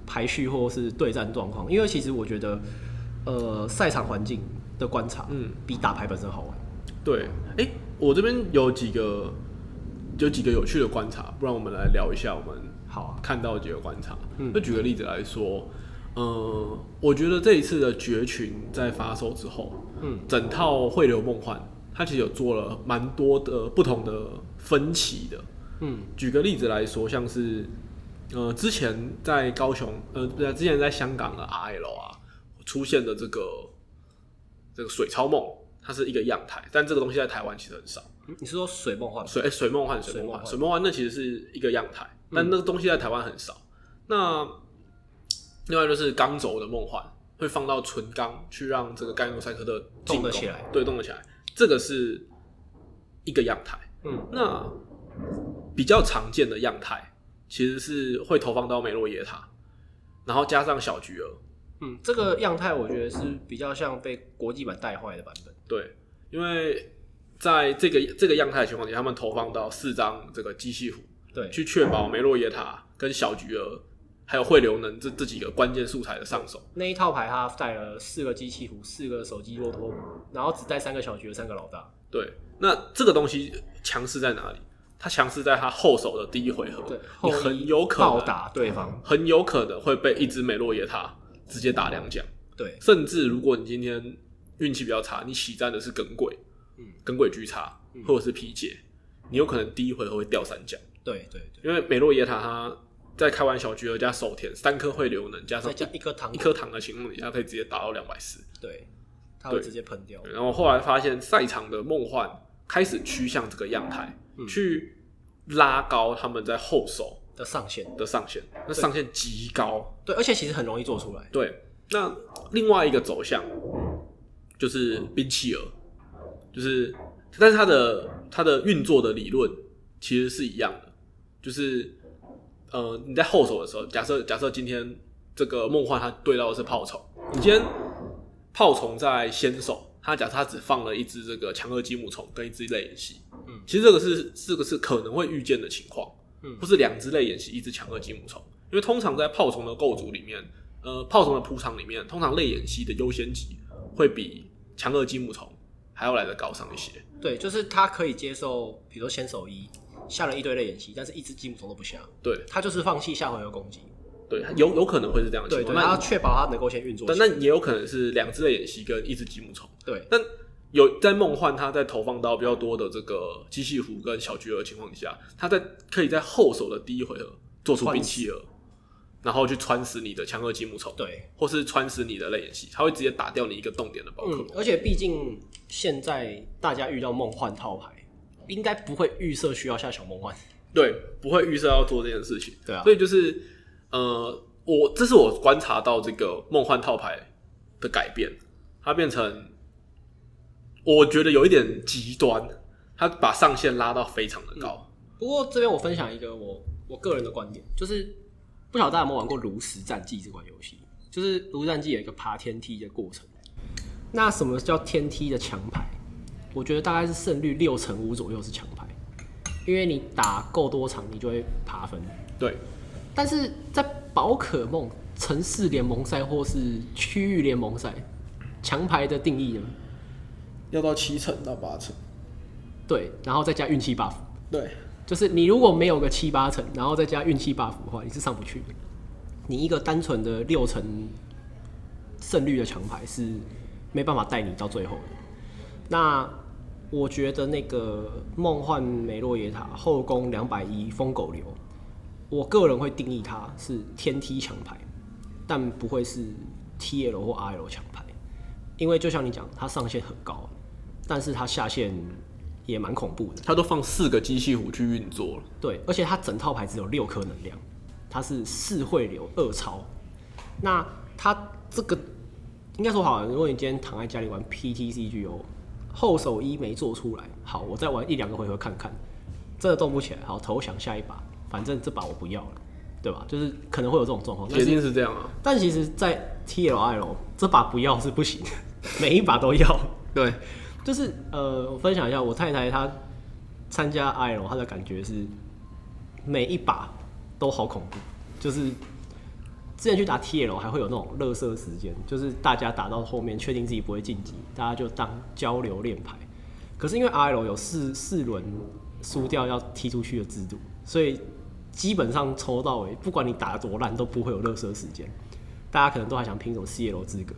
排序或是对战状况？因为其实我觉得，赛场环境的观察，比打牌本身好玩。对，我这边有几个有趣的观察，不然我们来聊一下我们好看到的几个观察。就举个例子来说，我觉得这一次的绝群在发售之后，整套汇流梦幻，它其实有做了蛮多的不同的分歧的。举个例子来说，像是之前在高雄，之前在香港的 RL 啊，出现的这个水超梦，它是一个样态，但这个东西在台湾其实很少。你是说水梦幻？水梦幻，那其实是一个样态，但那个东西在台湾很少。那另外就是钢轴的梦幻，会放到纯钢去让这个盖诺塞克的进攻动得起来，对，动得起来，这个是一个样态。那比较常见的样态，其实是会投放到梅洛耶塔，然后加上小菊儿。这个样态我觉得是比较像被国际版带坏的版本。对，因为在这个样态的情况下，他们投放到4张这个机器虎，对，去确保梅洛耶塔跟小菊儿还有汇流能这几个关键素材的上手。那一套牌他带了4个机器虎，4个手机骆驼，然后只带3个小菊儿，3个老大。对，那这个东西强势在哪里？他强势在他后手的第一回合，你很有可能暴打对方，很有可能会被一只梅洛耶塔直接打2奖。对，甚至如果你今天运气比较差，你起战的是耿鬼，耿鬼狙叉或者是皮姐，你有可能第一回合会掉3奖。对对对，因为梅洛耶塔他在开完小菊儿加手田3颗汇流能，加上一颗糖的情况底下，可以直接打到240。对，他会直接喷掉。然后后来发现赛场的梦幻开始趋向这个样态。去拉高他们在后手的上限，那上限极高。对，而且其实很容易做出来。对，那另外一个走向就是冰企鹅，但是它的运作的理论其实是一样的，就是你在后手的时候，假设今天这个梦幻它对到的是炮虫，你今天炮虫在先手，它假设它只放了一只这个强恶积木虫跟一只类演习。其实这个是可能会预见的情况，或是2只类演习，一只强恶积木虫，因为通常在炮虫的构筑里面，炮虫的铺场里面，通常类演习的优先级会比强恶积木虫还要来得高上一些。对，就是他可以接受，比如说先手一下了一堆类演习，但是一只积木虫都不下，对，他就是放弃下回合攻击。对，有可能会是这样的情况，他要确保他能够先运作，但也有可能是2只类演习跟一只积木虫。对，但有在梦幻，他在投放到比较多的这个机器虎跟小菊儿的情况下，他可以在后手的第一回合做出冰企鹅，然后去穿死你的强恶积木虫，对，或是穿死你的类演习，他会直接打掉你一个动点的宝可梦。而且毕竟现在大家遇到梦幻套牌，应该不会预设需要下小梦幻，对，不会预设要做这件事情，对啊，所以就是这是我观察到这个梦幻套牌的改变，它变成我觉得有一点极端，它把上限拉到非常的高。不过这边我分享一个我个人的观点，就是不晓得大家有没有玩过炉石战记这款游戏，就是炉石战记有一个爬天梯的过程。那什么叫天梯的强牌？我觉得大概是胜率65%左右是强牌，因为你打够多场，你就会爬分。对，但是在宝可梦城市联盟赛或是区域联盟赛，强牌的定义呢？要到7成到8成。对，然后再加运气 buff。对，就是你如果没有个7、8成，然后再加运气 buff 的话，你是上不去的。你一个单纯的6成胜率的强牌是没办法带你到最后的。那我觉得那个梦幻梅洛耶塔后宫210疯狗流，我个人会定义它是天梯强牌，但不会是 TL 或 RL 强牌，因为就像你讲，它上限很高，但是它下限也蛮恐怖的。它都放4个机器虎去运作了。对，而且它整套牌只有6颗能量，它是4汇流2超。那它这个应该说好了，如果你今天躺在家里玩 PTCGO。后手一没做出来，好，我再玩1、2个回合看看，真的动不起来，好，投降下一把，反正这把我不要了，对吧？就是可能会有这种状况，一定是这样啊。但其实，在 TLL 这把不要是不行，每一把都要。对，就是我分享一下我太太她参加 IL 她的感觉是，每一把都好恐怖。就是之前去打 TL 还会有那种垃圾时间，就是大家打到后面确定自己不会晋级，大家就当交流练牌。可是因为 RL 有4轮输掉要踢出去的制度，所以基本上抽到尾，不管你打得多烂都不会有垃圾时间。大家可能都还想拼什么 CL 资格，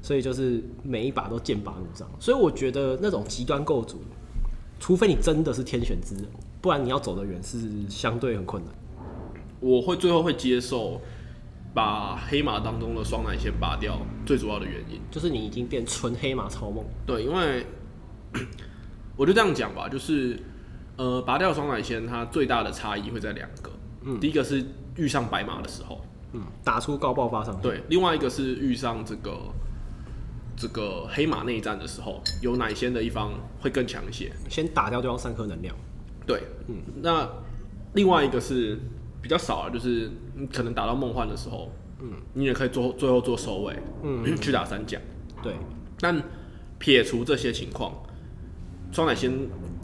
所以就是每一把都剑拔弩张。所以我觉得那种极端构筑，除非你真的是天选之人，不然你要走得远是相对很困难。我会最后会接受。把黑马当中的双奶先拔掉，最主要的原因就是你已经变纯黑马超梦。对，因为我就这样讲吧，就是拔掉双奶先，它最大的差异会在2个、第一个是遇上白马的时候，打出高爆发上去。对，另外一个是遇上这个黑马内战的时候，有奶先的一方会更强一些，先打掉对方3颗能量。对，那另外一个是。比较少了，就是你可能打到梦幻的时候，你也可以最后做收尾，去打3将。对，但撇除这些情况，双奶仙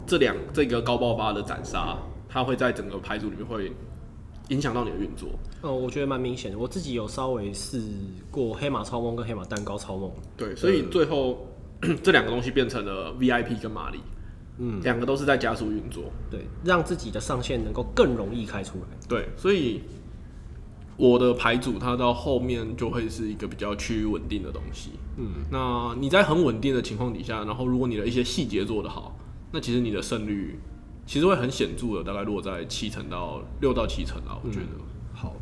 这个高爆发的斩杀，它会在整个牌组里面会影响到你的运作。我觉得蛮明显的，我自己有稍微试过黑马超梦跟黑马蛋糕超梦。对，所以最后这2个东西变成了 VIP 跟玛丽，2个都是在加速运作，对，让自己的上限能够更容易开出来。对，所以我的牌组它到后面就会是一个比较趋于稳定的东西。那你在很稳定的情况底下，然后如果你的一些细节做得好，那其实你的胜率其实会很显著的，大概落在6到7成啊，我觉得。好，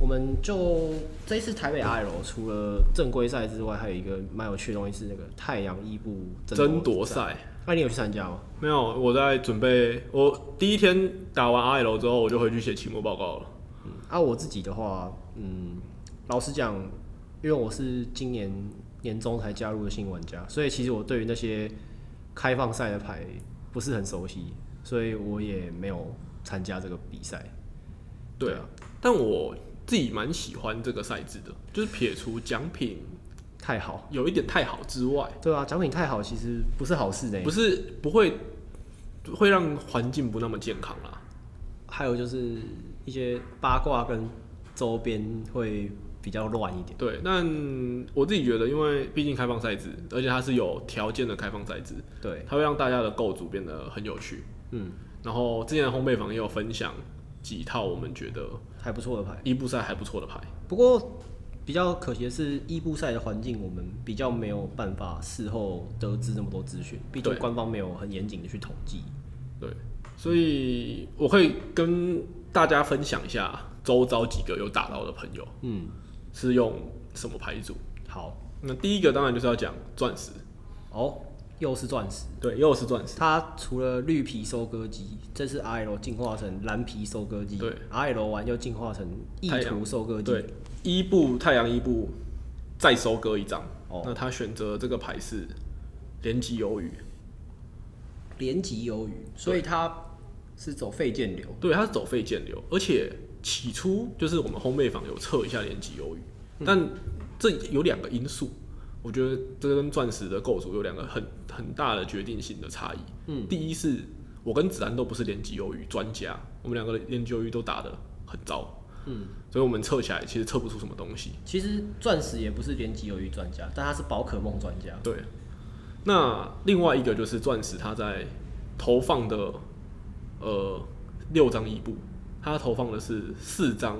我们就这一次台北 RL 除了正规赛之外，还有一个蛮有趣的东西是那个太阳伊布争夺赛。那你有去参加吗？没有，我在准备。我第一天打完 RL 之后，我就回去写期末报告了。我自己的话，老实讲，因为我是今年年中才加入的新玩家，所以其实我对于那些开放赛的牌不是很熟悉，所以我也没有参加这个比赛。对啊，但我自己蛮喜欢这个赛制的，就是撇除奖品。太好，有一点太好之外，对啊，奖品太好其实不是好事呢，不会让环境不那么健康啦。还有就是一些八卦跟周边会比较乱一点。对，但我自己觉得，因为毕竟开放赛制，而且它是有条件的开放赛制，对，它会让大家的构筑变得很有趣。然后之前的烘焙坊也有分享几套我们觉得还不错的牌，伊布赛还不错的牌，不过。比较可惜的是，伊布赛的环境我们比较没有办法事后得知那么多资讯，毕竟官方没有很严谨的去统计。对，所以我可以跟大家分享一下周遭几个有打到的朋友，是用什么牌组。好，那第一个当然就是要讲钻石。哦，又是钻石。对，又是钻石。它除了绿皮收割机，这次 RL 进化成蓝皮收割机，对 ，RL 完又进化成意图收割机。伊布太阳伊布再收割一张，哦、那他选择这个牌是连击鱿鱼，连击鱿鱼，所以他是走废箭流，对，他是走废箭流，而且起初就是我们烘焙坊有测一下连击鱿鱼，嗯、但这有两个因素。我觉得这跟钻石的构筑有两个 很大的决定性的差异。嗯，第一是我跟子安都不是连击鱿鱼专家，我们两个连击鱿鱼都打得很糟。嗯，所以我们测起来其实测不出什么东西。其实钻石也不是连击鱿鱼专家，但他是宝可梦专家。对。那另外一个就是钻石，他在投放的六张伊布，他投放的是四张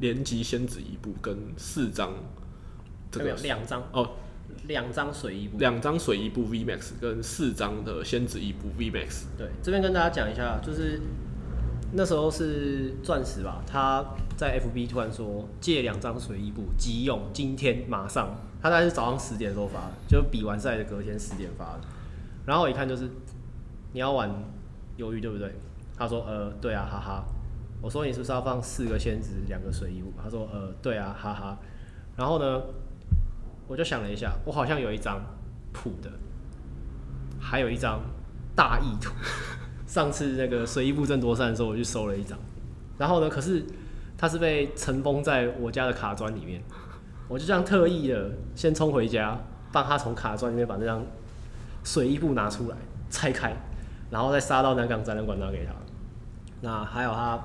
连击仙子伊布跟四张。两张哦，两张水伊布，两张水伊布 V Max 跟四张的仙子伊布 V Max。对，这边跟大家讲一下，就是那时候是钻石吧，他在 FB 突然说借两张水伊布急用，今天马上，他大概是早上10点的时候发的，就比完赛的隔天10点发的。然后我一看就是你要玩鱿鱼对不对？他说对啊，哈哈。我说你是不是要放4个仙子，2个水伊布？他说对啊，哈哈。然后呢？我就想了一下，我好像有一张普的，还有一张大意图。上次那个水伊布争夺赛的时候，我就收了一张。然后呢，可是它是被尘封在我家的卡砖里面，我就这样特意的先冲回家，帮他从卡砖里面把那张水伊布拿出来拆开，然后再杀到南港展览馆拿给他。那还有他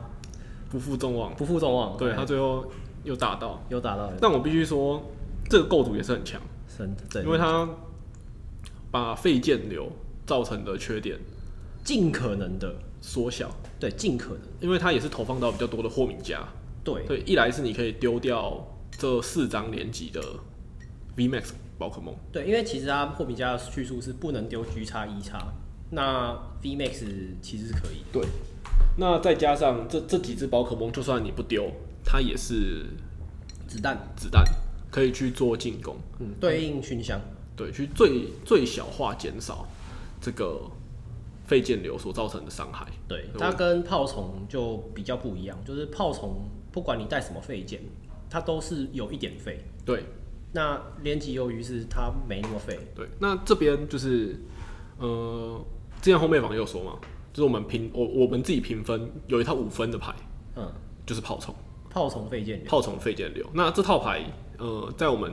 不负众望，对他最后又打到。但我必须说。这个构筑也是很强，因为它把废箭流造成的缺点尽可能的缩小，对，尽可能，因为它也是投放到比较多的霍敏家，对，所以一来是你可以丢掉这4张连击的 V Max 宝可梦，对，因为其实它霍敏家的叙述是不能丢 GX1X， 那 V Max 其实是可以的，对，那再加上 这几只宝可梦，就算你不丢，它也是子弹。可以去做进攻，嗯，对应熏香，对，去最小化减少这个废箭流所造成的伤害。对，它跟炮虫就比较不一样，就是炮虫不管你带什么废箭，它都是有一点废。对，那连击鱿鱼是它没那么废。对，那这边就是之前烘焙坊也有说嘛，就是我们自己评分有一套5分的牌，嗯，就是炮虫废箭流。那这套牌。在我们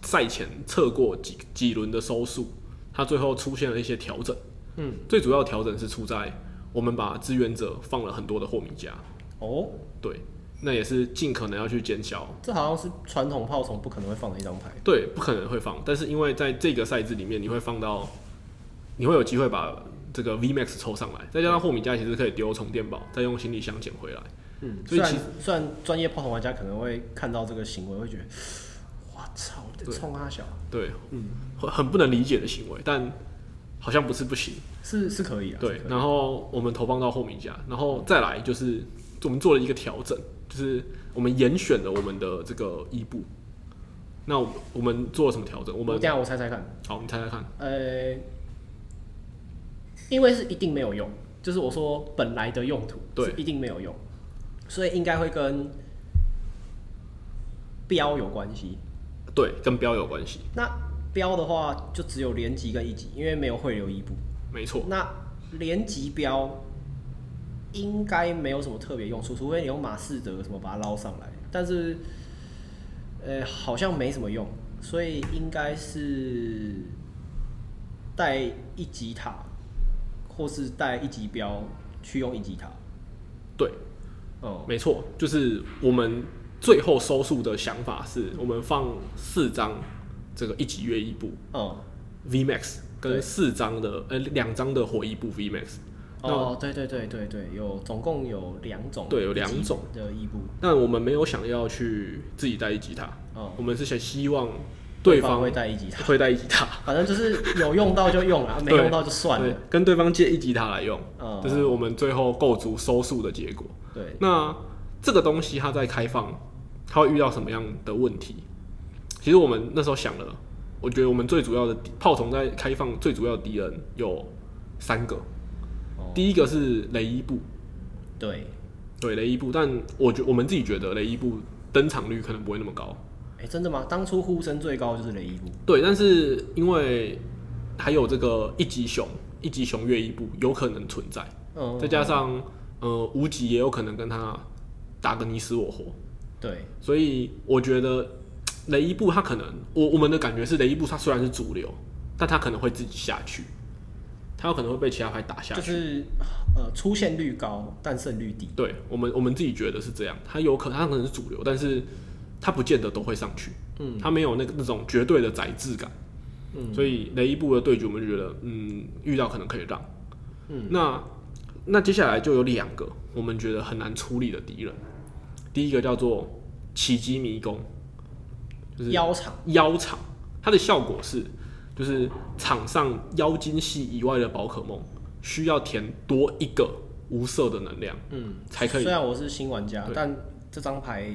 赛前测过几轮的收数，它最后出现了一些调整。嗯，最主要的调整是出在我们把志愿者放了很多的霍米加。哦，对，那也是尽可能要去减小。这好像是传统炮虫不可能会放的一张牌。对，不可能会放，但是因为在这个赛制里面，你会有机会把这个 V Max 抽上来，再加上霍米加其实可以丢充电宝，再用行李箱捡回来。嗯，虽然专业炮筒玩家可能会看到这个行为，会觉得，哇操，这冲阿小，对，嗯，很不能理解的行为，但好像不是不行，是可以啊。对，然后我们投放到霍米加，然后再来就是我们做了一个调整，就是我们严选了我们的这个伊布。那我们做了什么调整？我猜猜看。好，你猜猜看。因为是一定没有用，就是我说本来的用途，对，一定没有用。所以应该会跟标有关系，对，跟标有关系。那标的话，就只有连级跟一级，因为没有汇流伊布。没错。那连级标应该没有什么特别用处，除非你用马士德什么把它捞上来，但是好像没什么用，所以应该是带一级塔，或是带一级标去用一级塔。对。哦，没错，就是我们最后收束的想法是，我们放4张这个一级月伊布，哦 ，V Max 跟4张的2张的火伊布 V Max。哦，对，总共有2种，对，有2种的伊布。但我们没有想要去自己带一级塔，哦，我们是想希望对方会带一级塔，反正就是有用到就用了，没用到就算了，跟对方借一级塔来用，哦，就是我们最后构筑收束的结果。对，那这个东西它在开放，它会遇到什么样的问题？其实我们那时候想了，我觉得我们最主要的炮筒在开放最主要的敌人有3个，哦，第一个是雷伊布，对，雷伊布，但我们自己觉得雷伊布登场率可能不会那么高。哎、欸，真的吗？当初呼声最高就是雷伊布。对，但是因为还有这个一级熊越伊布有可能存在，嗯、再加上无极也有可能跟他打个你死我活。对，所以我觉得雷伊布他可能，我们的感觉是雷伊布他虽然是主流，但他可能会自己下去，他有可能会被其他牌打下去，就是出现率高但胜率低。对，我们自己觉得是这样，他可能是主流，但是他不见得都会上去，嗯，他没有那种绝对的宰制感，嗯，所以雷伊布的对局我们就觉得，嗯，遇到可能可以让，嗯，那接下来就有两个我们觉得很难处理的敌人，第一个叫做奇迹迷宫，就是妖场，它的效果是就是场上妖精系以外的宝可梦需要填多一个无色的能量，嗯，才可以。虽然我是新玩家，但这张牌。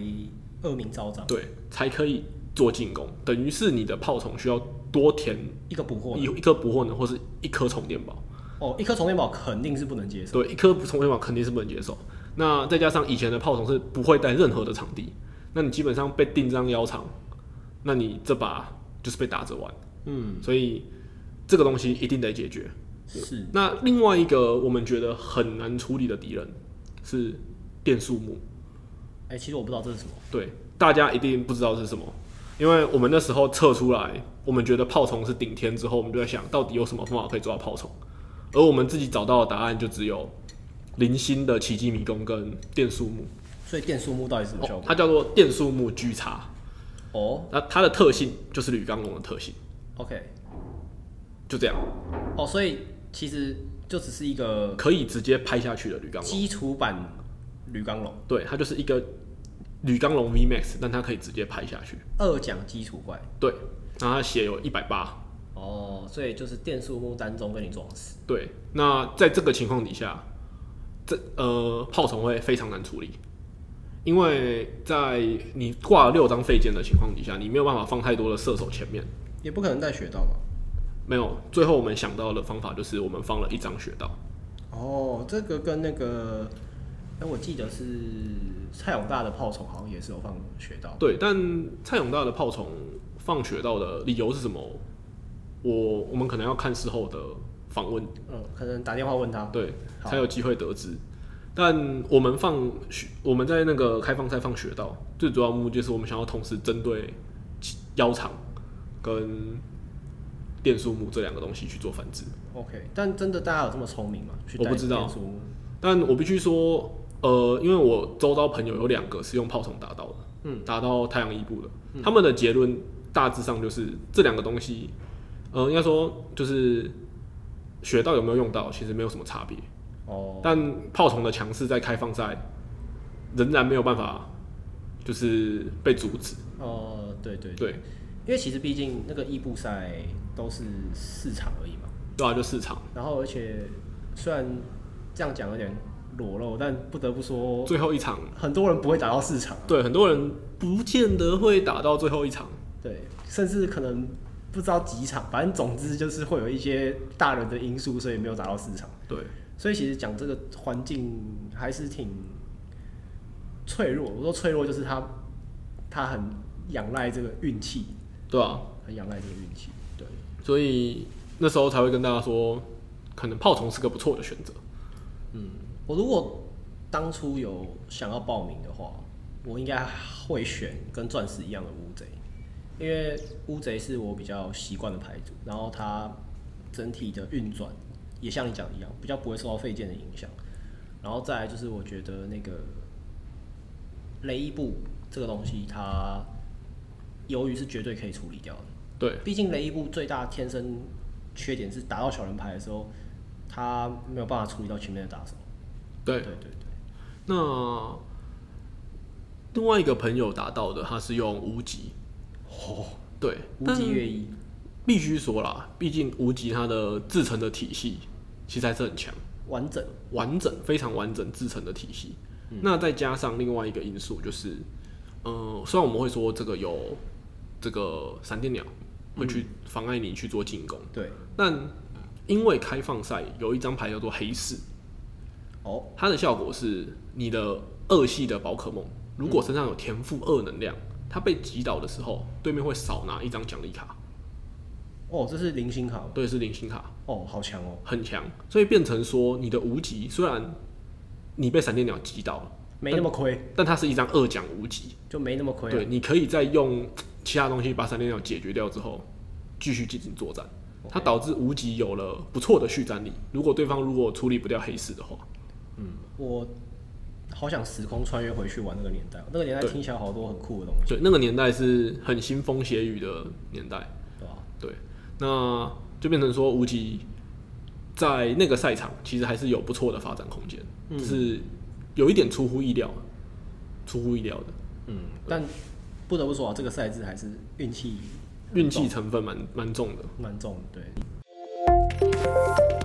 恶名昭彰，对，才可以做进攻，等于是你的炮虫需要多填一个捕获能，有一颗捕获能或是一颗充电宝。哦，一颗充电宝肯定是不能接受。对，一颗充电宝肯定是不能接受。那再加上以前的炮虫是不会带任何的场地，那你基本上被定张腰场，那你这把就是被打着玩。嗯，所以这个东西一定得解决。是。那另外一个我们觉得很难处理的敌人是变速木。欸，其实我不知道这是什么。对，大家一定不知道是什么，因为我们那时候测出来，我们觉得炮虫是顶天之后，我们就在想到底有什么方法可以抓炮虫，而我们自己找到的答案就只有零星的奇迹迷宫跟电速木。所以电速木到底是什么效果？它叫做电速木巨叉。哦，那它的特性就是铝钢龙的特性。OK， 就这样。哦，所以其实就只是一个可以直接拍下去的铝钢龙基础版。铝钢龙，对，它就是一个铝钢龙 VMAX， 但它可以直接拍下去。二奖基础怪，对，然后它血有180。哦，所以就是电速木单中跟你撞死。对，那在这个情况底下，炮虫会非常难处理，因为在你挂了6张废件的情况底下，你没有办法放太多的射手前面，也不可能带雪道吧？没有，最后我们想到的方法就是我们放了1张雪道。哦，这个跟那个。但我记得是蔡永大的炮虫好像也是有放雪道。对，但蔡永大的炮虫放雪道的理由是什么？我们可能要看事后的访问，嗯，可能打电话问他，对，才有机会得知。但我们在那个开放赛放雪道，最主要目的就是我们想要同时针对妖场跟电速木这两个东西去做繁殖。OK， 但真的大家有这么聪明吗？去带我不知道，但我必须说。因为我周遭朋友有2个是用炮虫打到的，嗯，打到太阳伊布的，嗯，他们的结论大致上就是这2个东西，应该说就是雪道有没有用到，其实没有什么差别。哦，但炮虫的强势在开放赛仍然没有办法，就是被阻止。哦，对对 对，因为其实毕竟那个伊布赛都是4场而已嘛。对啊，就4场。然后而且虽然这样讲有点裸露，但不得不说，最后一场很多人不会打到4场，啊，对，很多人不见得会打到最后一场，对，甚至可能不知道几场，反正总之就是会有一些大人的因素，所以没有打到4场，对，所以其实讲这个环境还是挺脆弱。我说脆弱就是他很仰赖这个运气，对啊，很仰赖这个运气，对，所以那时候才会跟大家说，可能炮虫是个不错的选择。嗯，我如果当初有想要报名的话，我应该会选跟钻石一样的乌贼，因为乌贼是我比较习惯的牌组，然后它整体的运转也像你讲一样，比较不会受到废件的影响。然后再来就是我觉得那个雷伊布这个东西，它由于是绝对可以处理掉的。对，毕竟雷伊布最大天生缺点是打到小人牌的时候。他没有办法处理到前面的打手。对对对对。那另外一个朋友打到的，他是用无极。哦，对，无极越一。必须说啦，毕竟无极它的制成的体系其实还是很强，完整，非常完整制成的体系。嗯，那再加上另外一个因素就是，虽然我们会说这个有这个闪电鸟会去妨碍你去做进攻，嗯，对，但。因为开放赛有一张牌叫做黑市，哦，它的效果是你的2系的宝可梦如果身上有天赋二能量，他被击倒的时候，对面会少拿一张奖励卡。哦，这是零星卡。对，是零星卡。哦，好强哦，很强。所以变成说，你的无极虽然你被闪电鸟击倒了，没那么亏，但它是一张二奖无极，就没那么亏。对，你可以再用其他东西把闪电鸟解决掉之后，继续进行作战。它导致无极有了不错的续战力。如果对方处理不掉黑市的话，嗯，我好想时空穿越回去玩那个年代。那个年代听起来好多很酷的东西。对，那个年代是很腥风血雨的年代。对啊，对，那就变成说无极在那个赛场其实还是有不错的发展空间，嗯，是有一点出乎意料的。嗯，但不得不说啊，这个赛制还是运气成分蛮重的，对。